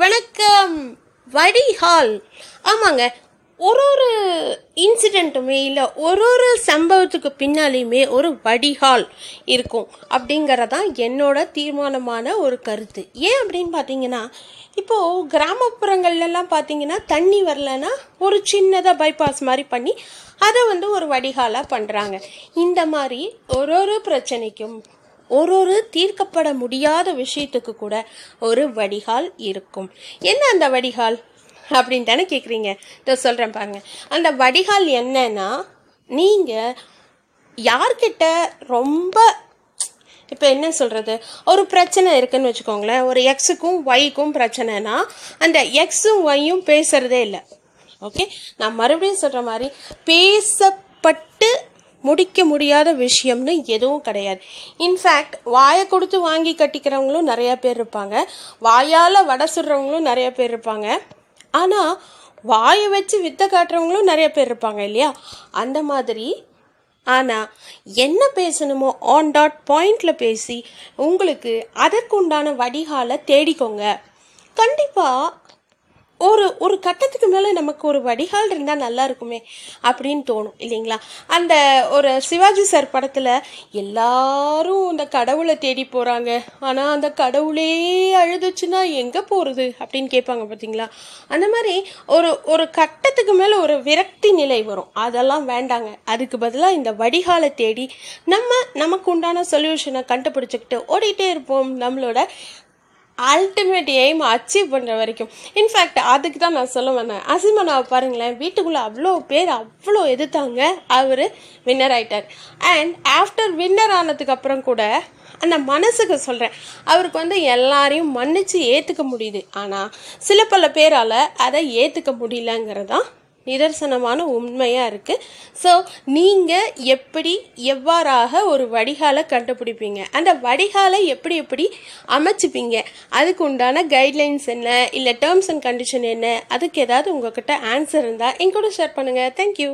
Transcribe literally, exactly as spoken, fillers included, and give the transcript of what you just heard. வணக்கம். வடிகால். ஆமாங்க, ஒரு ஒரு இன்சிடெண்ட்டுமே இல்லை ஒரு ஒரு சம்பவத்துக்கு பின்னாலேயுமே ஒரு வடிகால் இருக்கும் அப்படிங்கிறதான் என்னோட தீர்மானமான ஒரு கருத்து. ஏன் அப்படின்னு பார்த்தீங்கன்னா, இப்போது கிராமப்புறங்கள்லாம் பார்த்தீங்கன்னா தண்ணி வரலன்னா ஒரு சின்னதாக பைபாஸ் மாதிரி பண்ணி அதை வந்து ஒரு வடிகாலாக பண்ணுறாங்க. இந்த மாதிரி ஒரு ஒரு பிரச்சனைக்கும் ஒரு ஒரு தீர்க்கப்பட முடியாத விஷயத்துக்கு கூட ஒரு வடிகால் இருக்கும். என்ன அந்த வடிகால் அப்படின்னு தானே கேட்குறீங்க. இதை சொல்கிறேன் பாருங்க. அந்த வடிகால் என்னன்னா, நீங்கள் யார்கிட்ட ரொம்ப இப்போ என்ன சொல்கிறது, ஒரு பிரச்சனை இருக்குதுன்னு வச்சுக்கோங்களேன். ஒரு எக்ஸுக்கும் ஒய்க்கும் பிரச்சனைனா அந்த எக்ஸும் ஒய்யும் பேசுகிறதே இல்லை. ஓகே, நான் மறுபடியும் சொல்கிற மாதிரி பேசப்பட்டு முடிக்க முடியாத விஷயம்னு எதுவும் கிடையாது. இன்ஃபேக்ட் வாயை கொடுத்து வாங்கி கட்டிக்கிறவங்களும் நிறையா பேர் இருப்பாங்க, வாயால் வடை சுடுறவங்களும் நிறையா பேர் இருப்பாங்க, ஆனால் வாயை வச்சு வித்த காட்டுறவங்களும் நிறைய பேர் இருப்பாங்க இல்லையா, அந்த மாதிரி. ஆனால் என்ன பேசணுமோ ஆன் டாட் பாயிண்டில் பேசி உங்களுக்கு அதற்குண்டான வடிகாலை தேடிக்கோங்க. கண்டிப்பாக ஒரு ஒரு கட்டத்துக்கு மேலே நமக்கு ஒரு வடிகால் இருந்தால் நல்லா இருக்குமே அப்படின்னு தோணும் இல்லைங்களா. அந்த ஒரு சிவாஜி சார் படத்தில் எல்லாரும் அந்த கடவுளை தேடி போகிறாங்க, ஆனால் அந்த கடவுளே அழுதுச்சுன்னா எங்கே போகிறது அப்படின்னு கேட்பாங்க பார்த்தீங்களா. அந்த மாதிரி ஒரு ஒரு கட்டத்துக்கு மேலே ஒரு விரக்தி நிலை வரும். அதெல்லாம் வேண்டாங்க. அதுக்கு பதிலாக இந்த வடிகாலை தேடி நம்ம நமக்கு உண்டான சொல்யூஷனை கண்டுபிடிச்சிக்கிட்டு ஓடிட்டே இருப்போம் நம்மளோட அல்டிமேட் எய்ம் அச்சீவ் பண்ணுற வரைக்கும். இன்ஃபேக்ட் அதுக்கு தான் நான் சொல்ல வந்தேன். அசிமனாவை பாருங்களேன், வீட்டுக்குள்ளே அவ்வளோ பேர் அவ்வளோ எதிர்த்தாங்க, அவர் வின்னர் ஆகிட்டார். அண்ட் ஆஃப்டர் வின்னர் ஆனதுக்கப்புறம் கூட அந்த மனசுக்கு சொல்கிறேன், அவருக்கு வந்து எல்லாரையும் மன்னித்து ஏற்றுக்க முடியுது, ஆனால் சில பல பேரால் அதை ஏற்றுக்க முடியலங்கிறதான் நிதர்சனமான உண்மையாக இருக்குது. ஸோ நீங்கள் எப்படி எவ்வாறாக ஒரு வடிகாலை கண்டுபிடிப்பீங்க, அந்த வடிகாலை எப்படி எப்படி அமைச்சிப்பீங்க, அதுக்கு உண்டான கைட்லைன்ஸ் என்ன, இல்லை டேர்ம்ஸ் அண்ட் கண்டிஷன் என்ன, அதுக்கு ஏதாவது உங்கள்கிட்ட ஆன்சர் இருந்தால் எங்கூட ஷேர் பண்ணுங்கள். தேங்க்யூ.